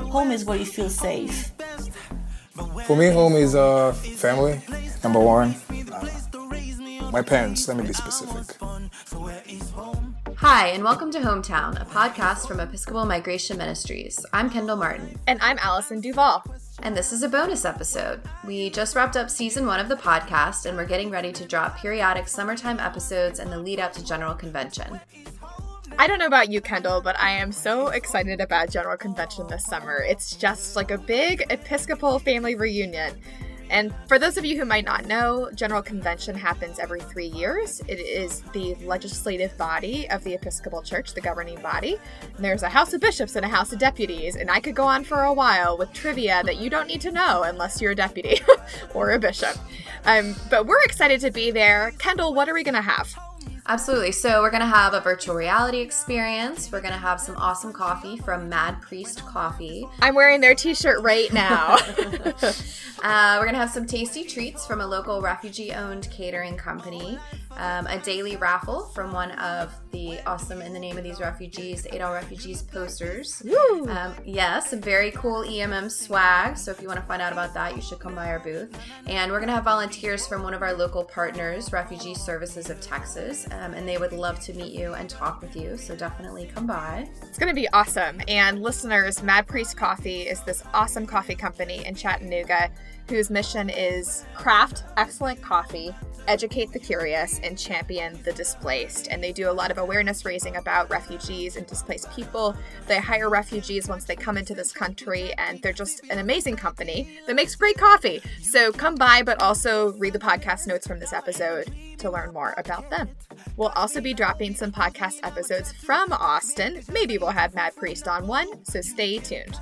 Home is where you feel safe. For me, home is family, number one. My parents, let me be specific. Hi, and welcome to Hometown, a podcast from Episcopal Migration Ministries. I'm Kendall Martin. And I'm Allison Duvall. And this is a bonus episode. We just wrapped up season 1 of the podcast, and we're getting ready to drop periodic summertime episodes in the lead up to General Convention. I don't know about you, Kendall, but I am so excited about General Convention this summer. It's just like a big Episcopal family reunion. And for those of you who might not know, General Convention happens every 3 years. It is the legislative body of the Episcopal Church, the governing body. And there's a House of Bishops and a House of Deputies, and I could go on for a while with trivia that you don't need to know unless you're a deputy or a bishop. But we're excited to be there. Kendall, what are we going to have? Absolutely. So we're going to have a virtual reality experience. We're going to have some awesome coffee from Mad Priest Coffee. I'm wearing their t-shirt right now. We're going to have some tasty treats from a local refugee-owned catering company, a daily raffle from one of the awesome In the Name of These Refugees, Aid All Refugees posters. Woo! Some very cool EMM swag. So if you want to find out about that, you should come by our booth. And we're going to have volunteers from one of our local partners, Refugee Services of Texas, and they would love to meet you and talk with you. So definitely come by. It's going to be awesome. And listeners, Mad Priest Coffee is this awesome coffee company in Chattanooga whose mission is craft excellent coffee, educate the curious, and champion the displaced. And they do a lot of awareness raising about refugees and displaced people. They hire refugees once they come into this country, and they're just an amazing company that makes great coffee. So come by, but also read the podcast notes from this episode to learn more about them. We'll also be dropping some podcast episodes from Austin. Maybe we'll have Mad Priest on one, so stay tuned.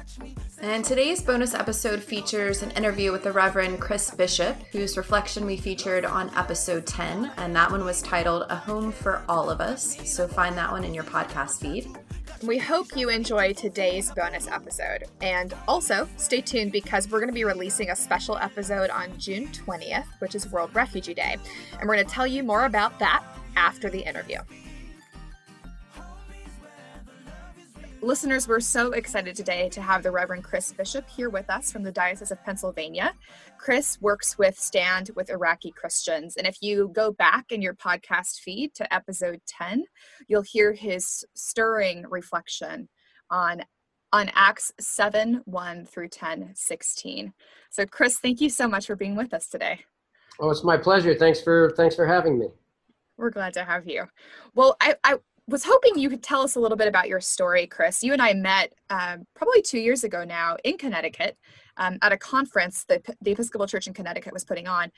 And today's bonus episode features an interview with the Reverend Chris Bishop, whose reflection we featured on episode 10, and that one was titled A Home for All of Us, so find that one in your podcast feed. We hope you enjoy today's bonus episode, and also stay tuned because we're going to be releasing a special episode on June 20th, which is World Refugee Day, and we're going to tell you more about that after the interview. Listeners, we're so excited today to have the Reverend Chris Bishop here with us from the Diocese of Pennsylvania. Chris works with Stand with Iraqi Christians, and if you go back in your podcast feed to episode 10, you'll hear his stirring reflection on Acts 7:1 through 10:16. So, Chris, thank you so much for being with us today. Oh, it's my pleasure. Thanks for having me. We're glad to have you. Well, I was hoping you could tell us a little bit about your story, Chris. You and I met probably 2 years ago now in Connecticut at a conference that the Episcopal Church in Connecticut was putting on.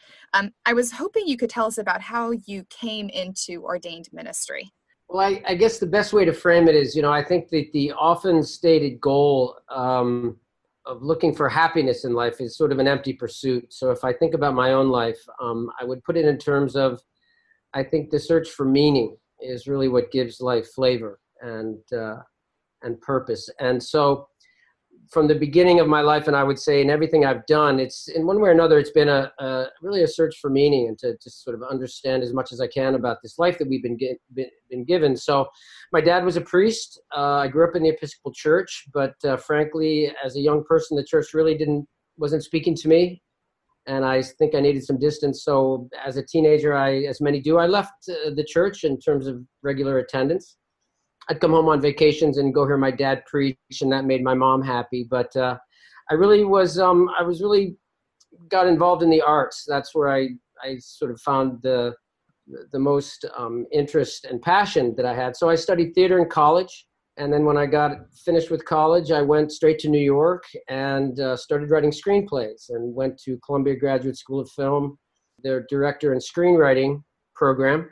I was hoping you could tell us about how you came into ordained ministry. Well, I guess the best way to frame it is, I think that the often stated goal of looking for happiness in life is sort of an empty pursuit. So if I think about my own life, I would put it in terms of, I think, the search for meaning is really what gives life flavor and purpose. And so from the beginning of my life, and I would say in everything I've done, it's in one way or another, it's been a really a search for meaning and to just sort of understand as much as I can about this life that we've been given. So my dad was a priest. I grew up in the Episcopal Church, but frankly, as a young person, the church really wasn't speaking to me. And I think I needed some distance. So as a teenager, as many do, I left the church in terms of regular attendance. I'd come home on vacations and go hear my dad preach, and that made my mom happy. But I got involved in the arts. That's where I sort of found the most interest and passion that I had. So I studied theater in college. And then when I got finished with college, I went straight to New York and started writing screenplays and went to Columbia Graduate School of Film, their director and screenwriting program,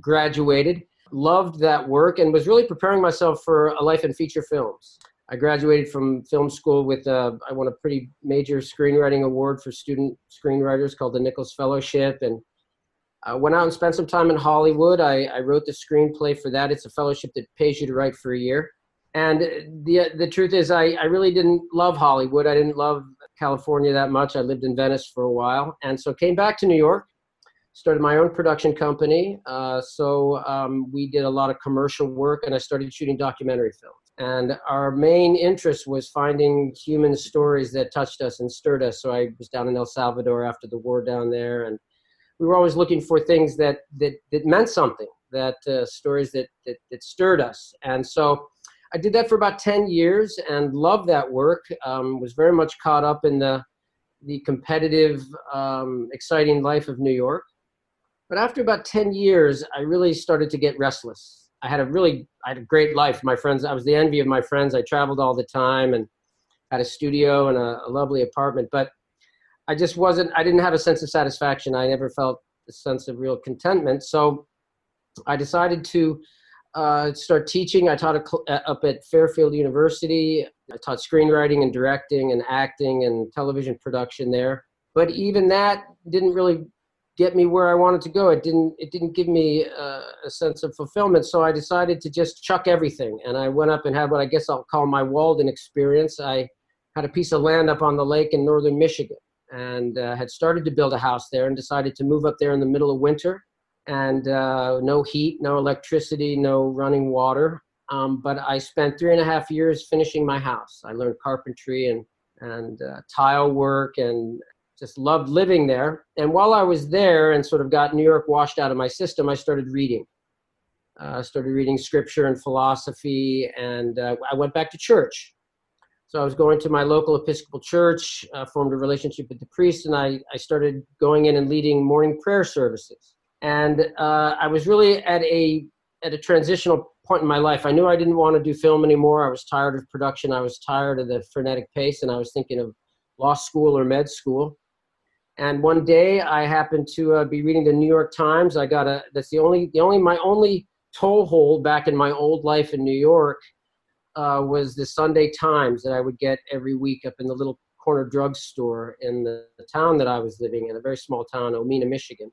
graduated, loved that work, and was really preparing myself for a life in feature films. I graduated from film school with, I won a pretty major screenwriting award for student screenwriters called the Nichols Fellowship, and I went out and spent some time in Hollywood. I wrote the screenplay for that. It's a fellowship that pays you to write for a year. And the truth is I really didn't love Hollywood. I didn't love California that much. I lived in Venice for a while. And so came back to New York, started my own production company. We did a lot of commercial work, and I started shooting documentary films. And our main interest was finding human stories that touched us and stirred us. So I was down in El Salvador after the war down there, and we were always looking for things that meant something, stories that stirred us. And so I did that for about 10 years and loved that work, was very much caught up in the competitive, exciting life of New York. But after about 10 years, I really started to get restless. I had a great life. My friends, I was the envy of my friends. I traveled all the time and had a studio and a lovely apartment, but I didn't have a sense of satisfaction. I never felt a sense of real contentment. So I decided to start teaching. I taught up at Fairfield University. I taught screenwriting and directing and acting and television production there. But even that didn't really get me where I wanted to go. It didn't give me a sense of fulfillment. So I decided to just chuck everything. And I went up and had what I guess I'll call my Walden experience. I had a piece of land up on the lake in northern Michigan, and had started to build a house there and decided to move up there in the middle of winter, and no heat, no electricity, no running water. But I spent 3.5 years finishing my house. I learned carpentry and tile work and just loved living there. And while I was there and sort of got New York washed out of my system, I started reading. I started reading scripture and philosophy, and I went back to church. So I was going to my local Episcopal church, formed a relationship with the priest, and I started going in and leading morning prayer services. And I was really at a transitional point in my life. I knew I didn't want to do film anymore. I was tired of production. I was tired of the frenetic pace, and I was thinking of law school or med school. And one day I happened to be reading the New York Times. I got my only toehold back in my old life in New York. Was the Sunday Times that I would get every week up in the little corner drugstore in the town that I was living in, a very small town, Omena, Michigan.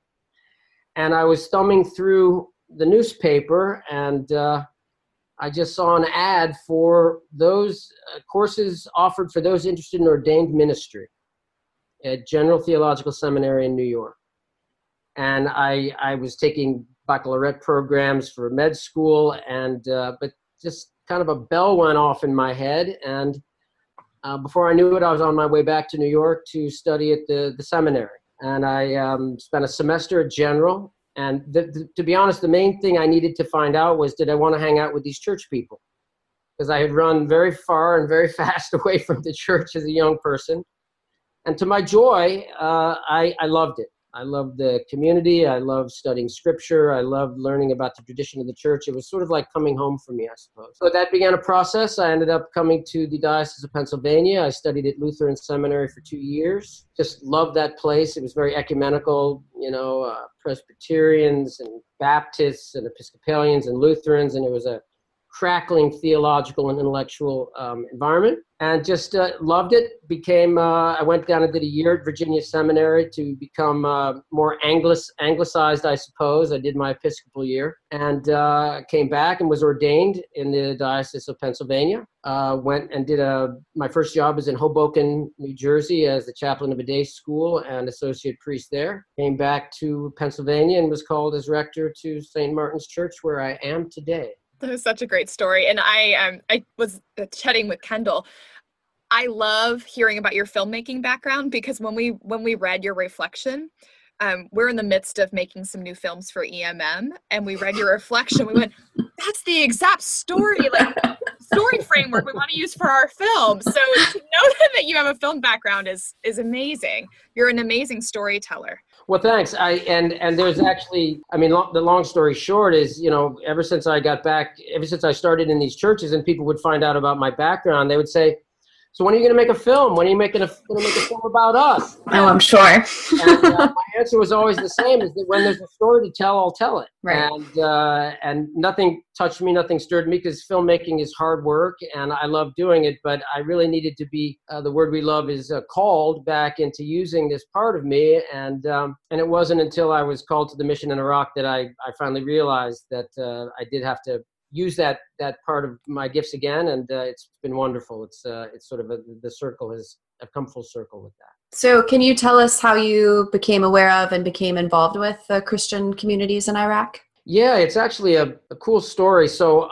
And I was thumbing through the newspaper, and I just saw an ad for those courses offered for those interested in ordained ministry at General Theological Seminary in New York. And I was taking baccalaureate programs for med school, and but just kind of a bell went off in my head, and before I knew it, I was on my way back to New York to study at the seminary. And I spent a semester at General, and to be honest, the main thing I needed to find out was, did I want to hang out with these church people? Because I had run very far and very fast away from the church as a young person. And to my joy, I loved it. I loved the community. I loved studying scripture. I loved learning about the tradition of the church. It was sort of like coming home for me, I suppose. So that began a process. I ended up coming to the Diocese of Pennsylvania. I studied at Lutheran Seminary for 2 years. Just loved that place. It was very ecumenical, Presbyterians and Baptists and Episcopalians and Lutherans, and it was a crackling theological and intellectual environment, and just loved it. I went down and did a year at Virginia Seminary to become more Anglicized, I suppose. I did my Episcopal year, and came back and was ordained in the Diocese of Pennsylvania. Went and did my first job was in Hoboken, New Jersey, as the chaplain of a day school and associate priest there. Came back to Pennsylvania and was called as rector to St. Martin's Church, where I am today. That was such a great story. And I was chatting with Kendall. I love hearing about your filmmaking background, because when we read your reflection, we're in the midst of making some new films for EMM, and we read your reflection. We went, that's the exact story, story framework we want to use for our film. So to know that you have a film background is amazing. You're an amazing storyteller. Well, thanks. And there's actually, the long story short is, ever since I started in these churches and people would find out about my background, they would say, so when are you going to make a film? When are you going to make a film about us? Oh, I'm sure. And my answer was always the same, is that when there's a story to tell, I'll tell it. Right. And nothing touched me, nothing stirred me, because filmmaking is hard work, and I love doing it, but I really needed to be, the word we love is called back into using this part of me. And it wasn't until I was called to the mission in Iraq that I finally realized that I did have to use that part of my gifts again, and it's been wonderful. It's sort of the circle has come full circle with that. So can you tell us how you became aware of and became involved with the Christian communities in Iraq? Yeah, it's actually a cool story. So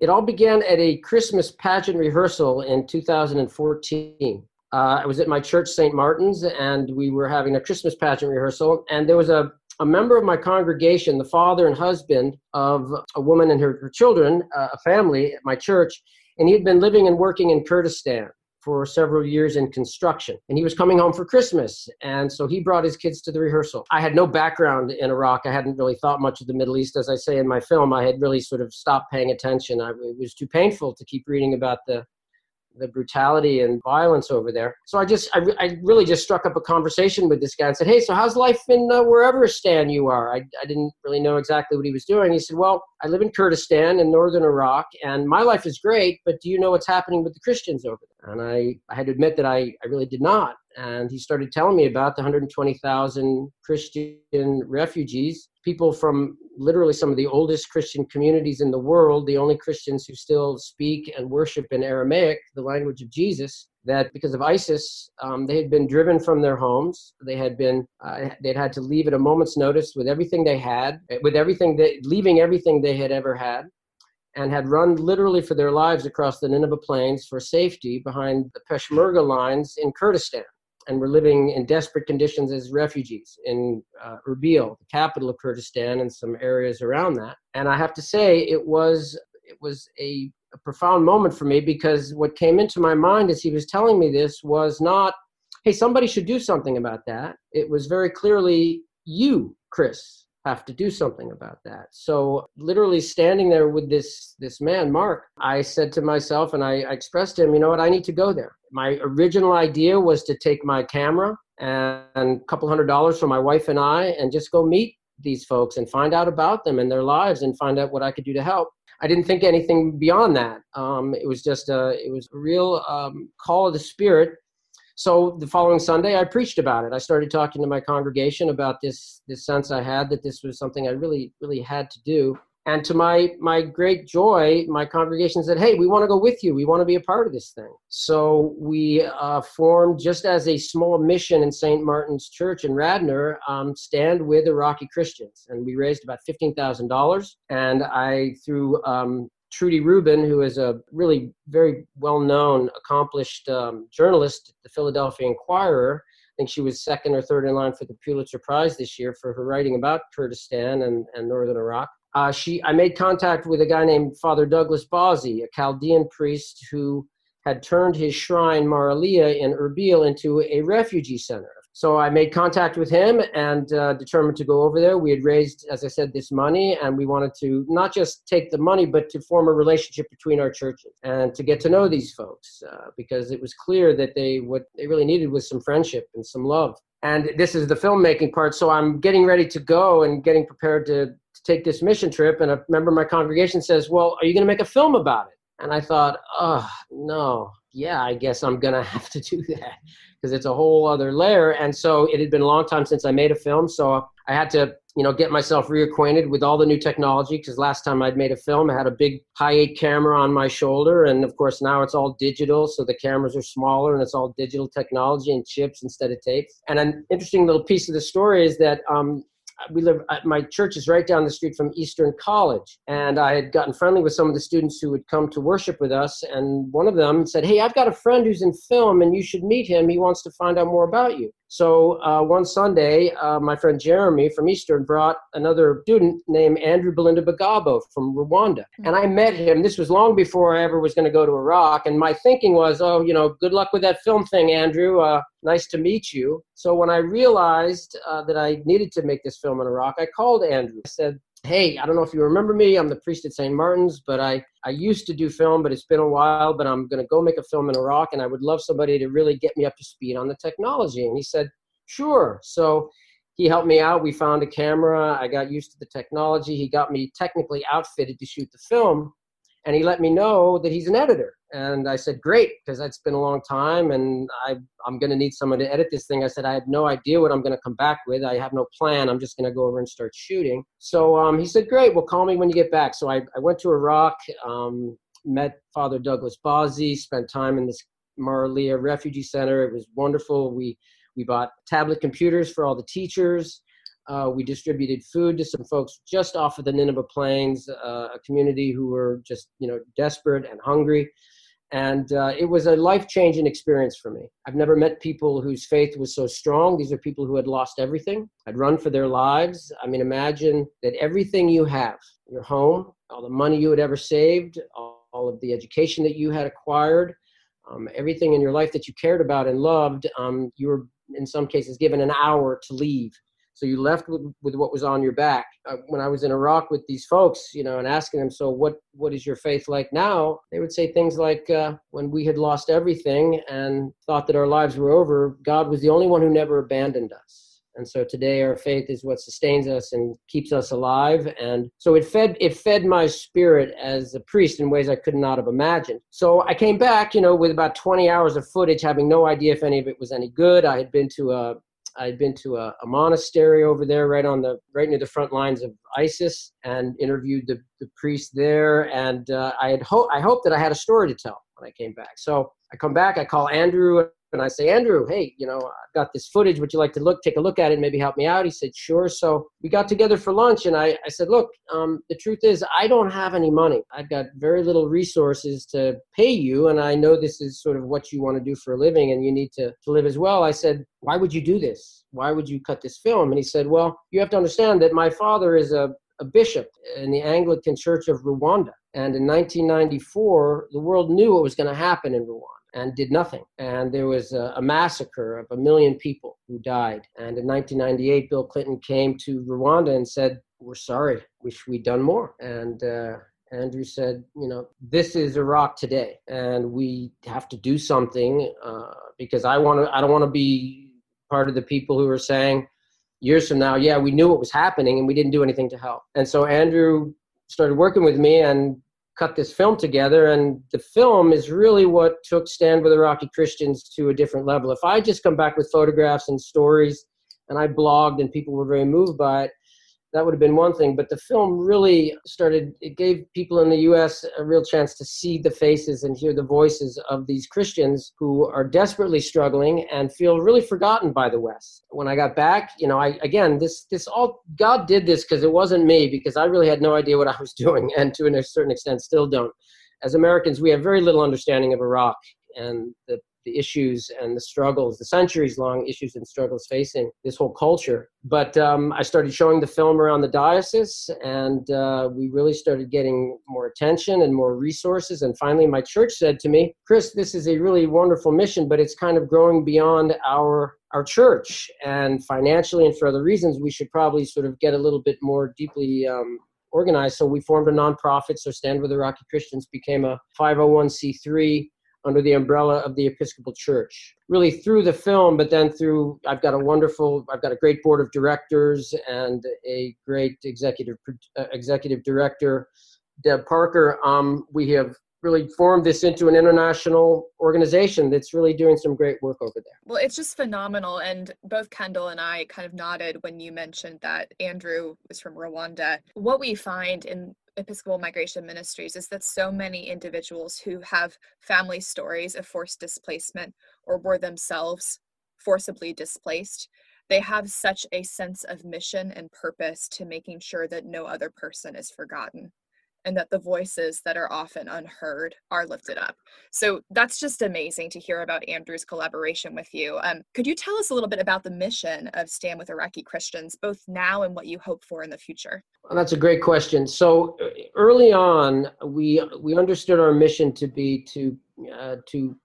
it all began at a Christmas pageant rehearsal in 2014. I was at my church, St. Martin's, and we were having a Christmas pageant rehearsal. And there was a member of my congregation, the father and husband of a woman and her children, a family at my church. And he had been living and working in Kurdistan for several years in construction. And he was coming home for Christmas. And so he brought his kids to the rehearsal. I had no background in Iraq. I hadn't really thought much of the Middle East. As I say in my film, I had really sort of stopped paying attention. It was too painful to keep reading about the brutality and violence over there. So I really just struck up a conversation with this guy and said, hey, so how's life in wherever Stan you are? I didn't really know exactly what he was doing. He said, well, I live in Kurdistan in northern Iraq, and my life is great, but do you know what's happening with the Christians over there? And I had to admit that I really did not. And he started telling me about the 120,000 Christian refugees, people from literally some of the oldest Christian communities in the world, the only Christians who still speak and worship in Aramaic, the language of Jesus, that because of ISIS, they had been driven from their homes. They'd had to leave at a moment's notice with everything they had, leaving everything they had ever had, and had run literally for their lives across the Nineveh Plains for safety behind the Peshmerga lines in Kurdistan, and were living in desperate conditions as refugees in Erbil, the capital of Kurdistan, and some areas around that. And I have to say, it was a profound moment for me, because what came into my mind as he was telling me this was not, hey, somebody should do something about that. It was very clearly, you, Chris, have to do something about that. So literally standing there with this man, Mark, I said to myself, and I expressed to him, you know what, I need to go there. My original idea was to take my camera and a couple $100s from my wife and I, and just go meet these folks and find out about them and their lives and find out what I could do to help. I didn't think anything beyond that. It was a real call of the Spirit. So the following Sunday, I preached about it. I started talking to my congregation about this sense I had that this was something I really, really had to do. And to my great joy, my congregation said, hey, we want to go with you. We want to be a part of this thing. So we formed, just as a small mission in St. Martin's Church in Radnor, Stand with Iraqi Christians. And we raised about $15,000. And I, through Trudy Rubin, who is a really very well-known, accomplished journalist at the Philadelphia Inquirer. I think she was second or third in line for the Pulitzer Prize this year for her writing about Kurdistan and northern Iraq. I made contact with a guy named Father Douglas Bazi, a Chaldean priest who had turned his shrine, Mar Elia, in Erbil into a refugee center. So I made contact with him and determined to go over there. We had raised, as I said, this money, and we wanted to not just take the money, but to form a relationship between our churches and to get to know these folks, because it was clear that what they really needed was some friendship and some love. And this is the filmmaking part. So I'm getting ready to go and getting prepared to take this mission trip. And a member of my congregation says, well, are you going to make a film about it? And I thought, oh, no. Yeah, I guess I'm going to have to do that, because it's a whole other layer. And so it had been a long time since I made a film. So I had to, get myself reacquainted with all the new technology, because last time I'd made a film, I had a big high-8 camera on my shoulder. And of course, now it's all digital. So the cameras are smaller and it's all digital technology and chips instead of tapes. And an interesting little piece of the story is that my church is right down the street from Eastern College, and I had gotten friendly with some of the students who would come to worship with us, and one of them said, hey, I've got a friend who's in film, and you should meet him. He wants to find out more about you. So one Sunday, my friend Jeremy from Eastern brought another student named Andrew Belinda Bagabo from Rwanda. And I met him. This was long before I ever was going to go to Iraq. And my thinking was, good luck with that film thing, Andrew. Nice to meet you. So when I realized that I needed to make this film in Iraq, I called Andrew. I said, hey, I don't know if you remember me. I'm the priest at St. Martin's, but I used to do film, but it's been a while, but I'm going to go make a film in Iraq, and I would love somebody to really get me up to speed on the technology. And he said, sure. So he helped me out. We found a camera. I got used to the technology. He got me technically outfitted to shoot the film, and he let me know that he's an editor. And I said, great, because that's been a long time, and I'm going to need someone to edit this thing. I said, I have no idea what I'm going to come back with. I have no plan. I'm just going to go over and start shooting. So he said, great, well, call me when you get back. So I went to Iraq, met Father Douglas Bazi, spent time in this Mar Elia refugee center. It was wonderful. We bought tablet computers for all the teachers. We distributed food to some folks just off of the Nineveh Plains, a community who were just, desperate and hungry. And it was a life-changing experience for me. I've never met people whose faith was so strong. These are people who had lost everything, had run for their lives. I mean, imagine that everything you have, your home, all the money you had ever saved, all of the education that you had acquired, everything in your life that you cared about and loved, you were, in some cases, given an hour to leave. So you left with what was on your back. When I was in Iraq with these folks, and asking them, so what is your faith like now? They would say things like, when we had lost everything and thought that our lives were over, God was the only one who never abandoned us. And so today our faith is what sustains us and keeps us alive. And so it fed my spirit as a priest in ways I could not have imagined. So I came back, with about 20 hours of footage, having no idea if any of it was any good. I had been to a monastery over there right near the front lines of ISIS and interviewed the priest there. And I hoped that I had a story to tell when I came back. So I come back, I call Andrew and I say, Andrew, hey, I've got this footage. Would you like to take a look at it and maybe help me out? He said, sure. So we got together for lunch and I said, look, the truth is I don't have any money. I've got very little resources to pay you. And I know this is sort of what you want to do for a living and you need to live as well. I said, why would you do this? Why would you cut this film? And he said, well, you have to understand that my father is a bishop in the Anglican Church of Rwanda. And in 1994, the world knew what was going to happen in Rwanda. And did nothing. And there was a massacre of 1 million people who died. And in 1998, Bill Clinton came to Rwanda and said, we're sorry, wish we'd done more. And Andrew said, this is Iraq today. And we have to do something because I don't want to be part of the people who are saying years from now, yeah, we knew what was happening and we didn't do anything to help. And so Andrew started working with me and cut this film together, and the film is really what took Stand with Iraqi Christians to a different level. If I just come back with photographs and stories, and I blogged and people were very moved by it, that would have been one thing. But the film really it gave people in the U.S. a real chance to see the faces and hear the voices of these Christians who are desperately struggling and feel really forgotten by the West. When I got back, God did this because it wasn't me, because I really had no idea what I was doing, and to a certain extent still don't. As Americans, we have very little understanding of Iraq and the issues and the struggles, the centuries-long issues and struggles facing this whole culture. But I started showing the film around the diocese, and we really started getting more attention and more resources. And finally, my church said to me, Chris, this is a really wonderful mission, but it's kind of growing beyond our church. And financially and for other reasons, we should probably sort of get a little bit more deeply organized. So we formed a nonprofit. So Stand with Iraqi Christians became a 501c3 under the umbrella of the Episcopal Church, really through the film, but then through, I've got a great board of directors and a great executive director, Deb Parker. We have really formed this into an international organization that's really doing some great work over there. Well, it's just phenomenal. And both Kendall and I kind of nodded when you mentioned that Andrew was from Rwanda. What we find in Episcopal Migration Ministries is that so many individuals who have family stories of forced displacement or were themselves forcibly displaced, they have such a sense of mission and purpose to making sure that no other person is forgotten and that the voices that are often unheard are lifted up. So that's just amazing to hear about Andrew's collaboration with you. Could you tell us a little bit about the mission of Stand with Iraqi Christians, both now and what you hope for in the future? Well, that's a great question. So early on, we understood our mission to be to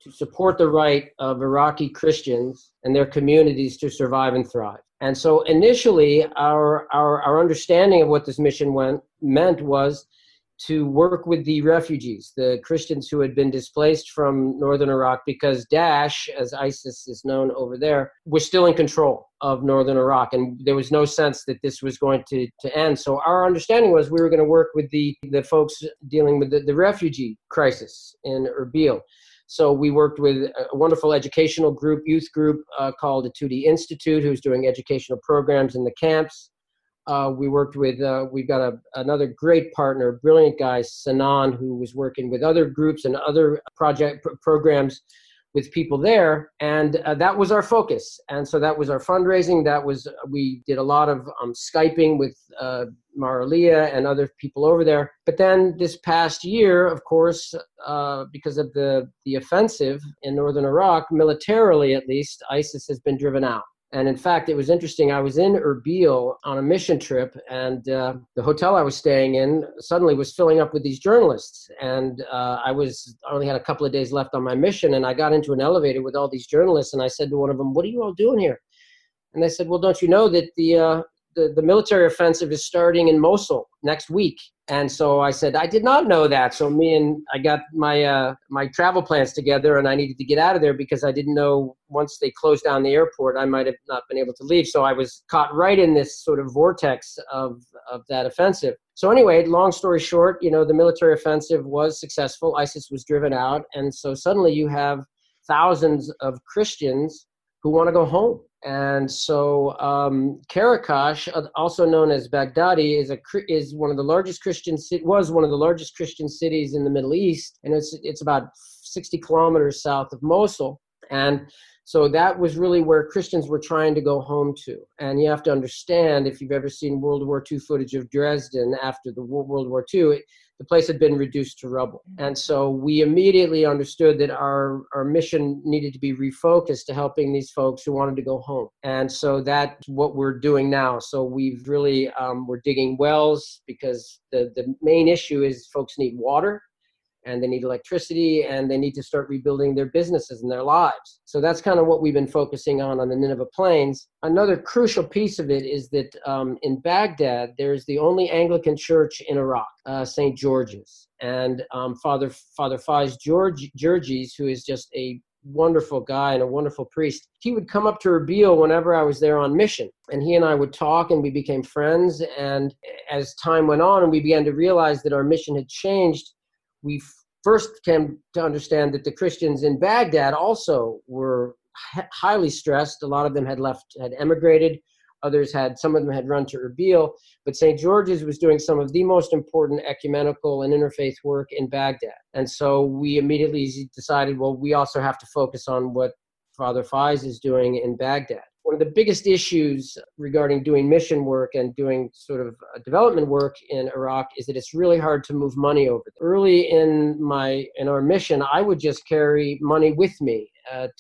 support the right of Iraqi Christians and their communities to survive and thrive. And so initially, our understanding of what this mission meant was to work with the refugees, the Christians who had been displaced from northern Iraq because Daesh, as ISIS is known over there, was still in control of northern Iraq. And there was no sense that this was going to end. So our understanding was we were going to work with the folks dealing with the refugee crisis in Erbil. So we worked with a wonderful educational group, youth group called the Tuti Institute, who's doing educational programs in the camps. We worked with, we've got another great partner, brilliant guy, Sinan, who was working with other groups and other programs with people there. And that was our focus. And so that was our fundraising. That was, we did a lot of Skyping with Mar Elia and other people over there. But then this past year, of course, because of the offensive in northern Iraq, militarily at least, ISIS has been driven out. And in fact, it was interesting. I was in Erbil on a mission trip, and the hotel I was staying in suddenly was filling up with these journalists. And I only had a couple of days left on my mission, and I got into an elevator with all these journalists, and I said to one of them, "What are you all doing here?" And they said, "Well, don't you know that the military offensive is starting in Mosul next week?" And so I said, "I did not know that." So I got my travel plans together, and I needed to get out of there because I didn't know once they closed down the airport, I might have not been able to leave. So I was caught right in this sort of vortex of that offensive. So anyway, long story short, the military offensive was successful. ISIS was driven out. And so suddenly you have thousands of Christians who want to go home. And so Qaraqosh, also known as Baghdadi, is one of the largest Christian cities in the Middle East, and it's about 60 kilometers south of Mosul. And so that was really where Christians were trying to go home to. And you have to understand, if you've ever seen World War II footage of Dresden after the World War II, the place had been reduced to rubble. And so we immediately understood that our mission needed to be refocused to helping these folks who wanted to go home. And so that's what we're doing now. So we've really, we're digging wells because the main issue is folks need water, and they need electricity, and they need to start rebuilding their businesses and their lives. So that's kind of what we've been focusing on the Nineveh Plains. Another crucial piece of it is that in Baghdad, there's the only Anglican church in Iraq, St. George's. And Father Faiz Georges, who is just a wonderful guy and a wonderful priest, he would come up to Erbil whenever I was there on mission. And he and I would talk, and we became friends. And as time went on, and we began to realize that our mission had changed, we first came to understand that the Christians in Baghdad also were highly stressed. A lot of them had emigrated. Others some of them had run to Erbil. But St. George's was doing some of the most important ecumenical and interfaith work in Baghdad. And so we immediately decided, well, we also have to focus on what Father Faiz is doing in Baghdad. One of the biggest issues regarding doing mission work and doing sort of development work in Iraq is that it's really hard to move money over. Early in our mission, I would just carry money with me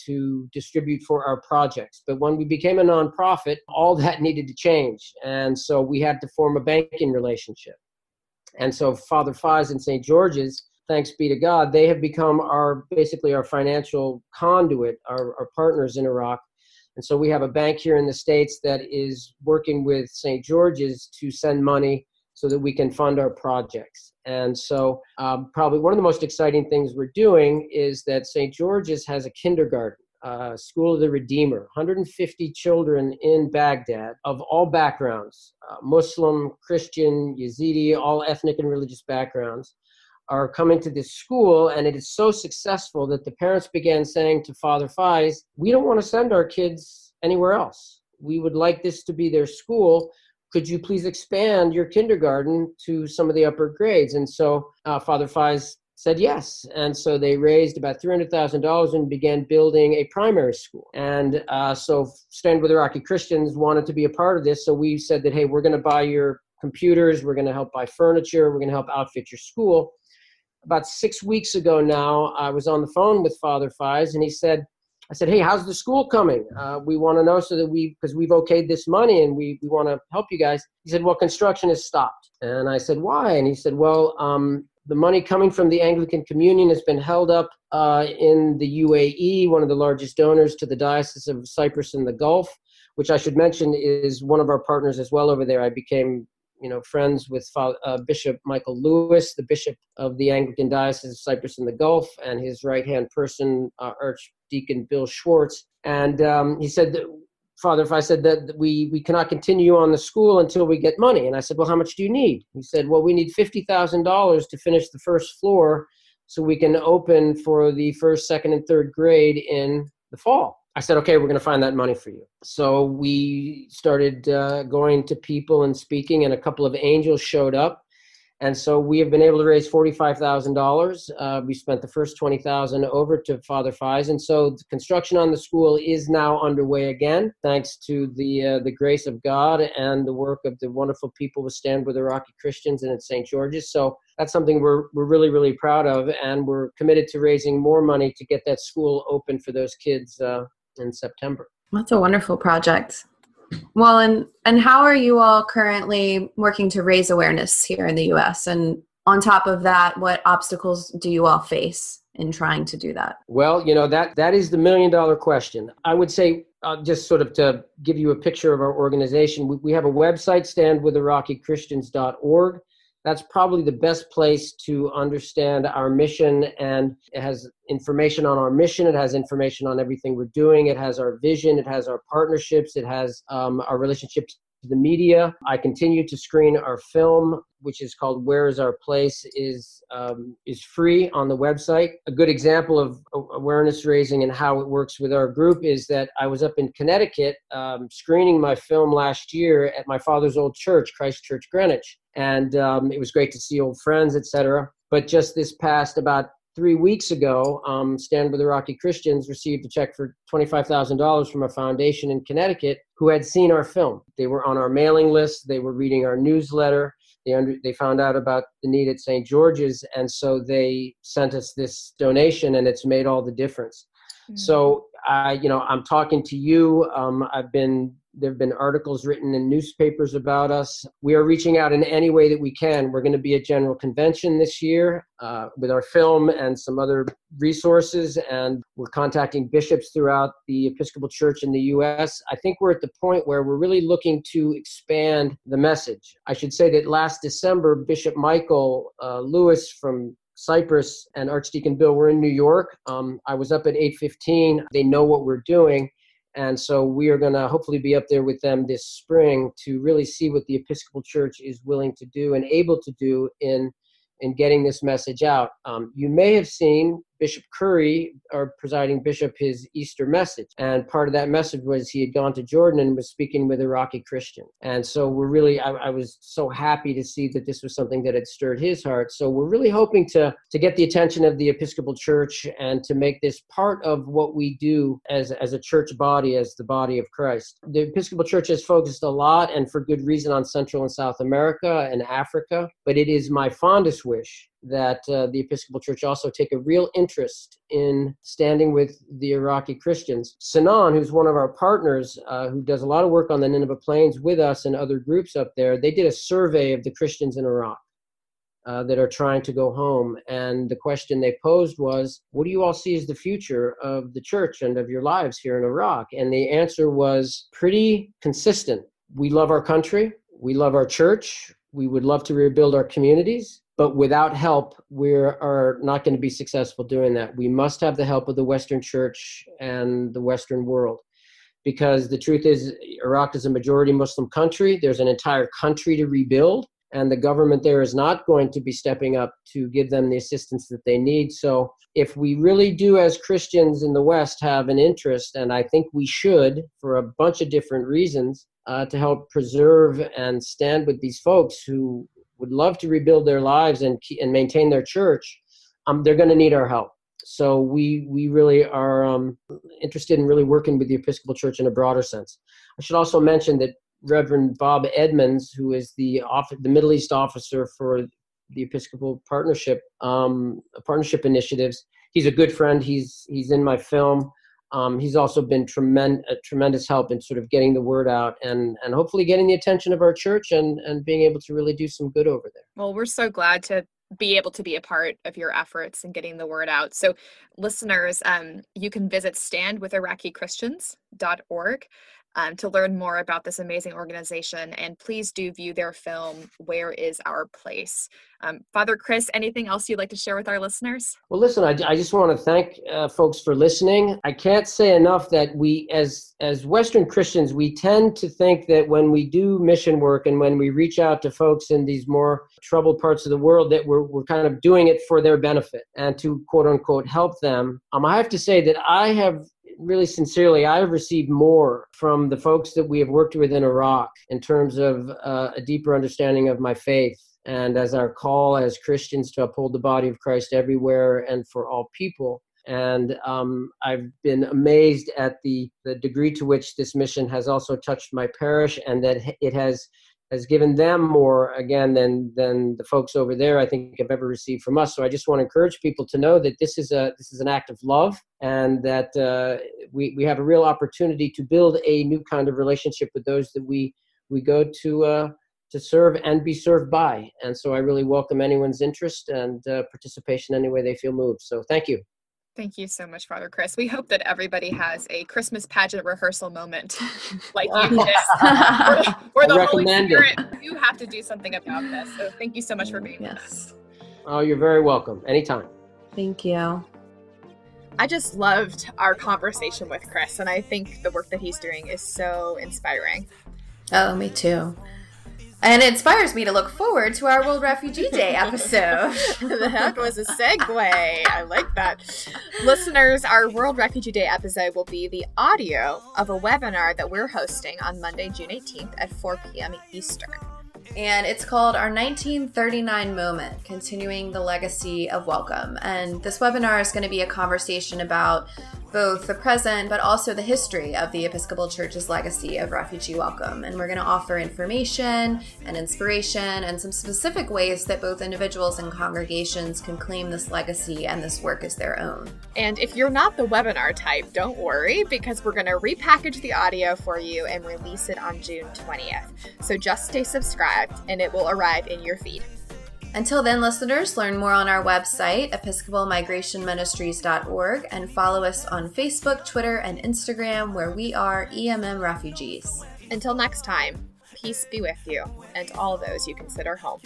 to distribute for our projects. But when we became a nonprofit, all that needed to change. And so we had to form a banking relationship. And so Father Faiz and St. George's, thanks be to God, they have become our financial conduit, our partners in Iraq. And so we have a bank here in the States that is working with St. George's to send money so that we can fund our projects. And so probably one of the most exciting things we're doing is that St. George's has a kindergarten, School of the Redeemer, 150 children in Baghdad of all backgrounds, Muslim, Christian, Yazidi, all ethnic and religious backgrounds, are coming to this school, and it is so successful that the parents began saying to Father Faiz, "We don't want to send our kids anywhere else. We would like this to be their school. Could you please expand your kindergarten to some of the upper grades?" And so Father Faiz said yes. And so they raised about $300,000 and began building a primary school. And so Stand with Iraqi Christians wanted to be a part of this. So we said that, hey, we're going to buy your computers. We're going to help buy furniture. We're going to help outfit your school. About 6 weeks ago now, I was on the phone with Father Faiz, and I said, "Hey, how's the school coming? We want to know because we've okayed this money and we want to help you guys." He said, "Well, construction has stopped." And I said, "Why?" And he said, "Well, the money coming from the Anglican Communion has been held up in the UAE, one of the largest donors to the Diocese of Cyprus in the Gulf," which I should mention is one of our partners as well over there. I became friends with Bishop Michael Lewis, the Bishop of the Anglican Diocese of Cyprus in the Gulf, and his right-hand person, Archdeacon Bill Schwartz. And he said, "Father, if I said that we cannot continue on the school until we get money." And I said, "Well, how much do you need?" He said, "Well, we need $50,000 to finish the first floor so we can open for the first, second, and third grade in the fall." I said, "Okay, we're going to find that money for you." So we started going to people and speaking, and a couple of angels showed up. And so we have been able to raise $45,000. We spent the first $20,000 over to Father Faiz. And so the construction on the school is now underway again, thanks to the grace of God and the work of the wonderful people with Stand with Iraqi Christians and at St. George's. So that's something we're really, really proud of. And we're committed to raising more money to get that school open for those kids in September. That's a wonderful project. Well, and how are you all currently working to raise awareness here in the U.S.? And on top of that, what obstacles do you all face in trying to do that? Well, you know, that is the million-dollar question. I would say, just sort of to give you a picture of our organization, we have a website, standwithiraqichristans.org. That's probably the best place to understand our mission, and it has information on our mission. It has information on everything we're doing. It has our vision. It has our partnerships. It has our relationship to the media. I continue to screen our film, which is called Where Is Our Place, is free on the website. A good example of awareness raising and how it works with our group is that I was up in Connecticut screening my film last year at my father's old church, Christ Church Greenwich. And it was great to see old friends, et cetera. But just this past about 3 weeks ago, Stand with Iraqi Christians received a check for $25,000 from a foundation in Connecticut who had seen our film. They were on our mailing list. They were reading our newsletter. They found out about the need at St. George's. And so they sent us this donation, and it's made all the difference. Mm-hmm. So I'm talking to you. There have been articles written in newspapers about us. We are reaching out in any way that we can. We're going to be at General Convention this year with our film and some other resources, and we're contacting bishops throughout the Episcopal Church in the U.S. I think we're at the point where we're really looking to expand the message. I should say that last December, Bishop Michael Lewis from Cyprus and Archdeacon Bill were in New York. I was up at 8:15. They know what we're doing. And so we are going to hopefully be up there with them this spring to really see what the Episcopal Church is willing to do and able to do in getting this message out. You may have seen Bishop Curry, our presiding bishop, his Easter message. And part of that message was he had gone to Jordan and was speaking with Iraqi Christians. And so we're really, I was so happy to see that this was something that had stirred his heart. So we're really hoping to get the attention of the Episcopal Church and to make this part of what we do as a church body, as the body of Christ. The Episcopal Church has focused a lot, and for good reason, on Central and South America and Africa. But it is my fondest wish that the Episcopal Church also take a real interest in standing with the Iraqi Christians. Sinan, who's one of our partners, who does a lot of work on the Nineveh Plains with us and other groups up there, they did a survey of the Christians in Iraq that are trying to go home. And the question they posed was, what do you all see as the future of the church and of your lives here in Iraq? And the answer was pretty consistent. We love our country. We love our church. We would love to rebuild our communities. But without help, we are not going to be successful doing that. We must have the help of the Western Church and the Western world, because the truth is Iraq is a majority Muslim country. There's an entire country to rebuild, and the government there is not going to be stepping up to give them the assistance that they need. So if we really do, as Christians in the West, have an interest, and I think we should for a bunch of different reasons, to help preserve and stand with these folks who would love to rebuild their lives and maintain their church, they're going to need our help. So we really are interested in really working with the Episcopal Church in a broader sense. I should also mention that Reverend Bob Edmonds, who is the Middle East officer for the Episcopal Partnership Initiatives, he's a good friend. He's in my film. He's also been tremendous help in sort of getting the word out and hopefully getting the attention of our church and being able to really do some good over there. Well, we're so glad to be able to be a part of your efforts in getting the word out. So listeners, you can visit standwithiraqichristans.org to learn more about this amazing organization. And please do view their film, Where Is Our Place? Father Chris, anything else you'd like to share with our listeners? Well, listen, I just want to thank folks for listening. I can't say enough that we, as Western Christians, we tend to think that when we do mission work and when we reach out to folks in these more troubled parts of the world, that we're kind of doing it for their benefit and to, quote unquote, help them. I have to say that I have received more from the folks that we have worked with in Iraq in terms of a deeper understanding of my faith and as our call as Christians to uphold the body of Christ everywhere and for all people. And I've been amazed at the degree to which this mission has also touched my parish, and that it has given them more, again, than the folks over there, I think, have ever received from us. So I just want to encourage people to know that this is an act of love, and that we have a real opportunity to build a new kind of relationship with those that we go to serve and be served by. And so I really welcome anyone's interest and participation any way they feel moved. So thank you. Thank you so much, Father Chris. We hope that everybody has a Christmas pageant rehearsal moment like you did. Or the Holy Spirit, you have to do something about this. So thank you so much for being with us. Oh, you're very welcome. Anytime. Thank you. I just loved our conversation with Chris, and I think the work that he's doing is so inspiring. Oh, me too. And it inspires me to look forward to our World Refugee Day episode. That was a segue. I like that. Listeners, our World Refugee Day episode will be the audio of a webinar that we're hosting on Monday, June 18th at 4 p.m. Eastern. And it's called Our 1939 Moment, Continuing the Legacy of Welcome. And this webinar is going to be a conversation about both the present, but also the history of the Episcopal Church's legacy of refugee welcome. And we're going to offer information and inspiration and some specific ways that both individuals and congregations can claim this legacy and this work as their own. And if you're not the webinar type, don't worry, because we're going to repackage the audio for you and release it on June 20th. So just stay subscribed and it will arrive in your feed. Until then, listeners, learn more on our website, episcopalmigrationministries.org, and follow us on Facebook, Twitter, and Instagram, where we are EMM Refugees. Until next time, peace be with you and all those you consider home.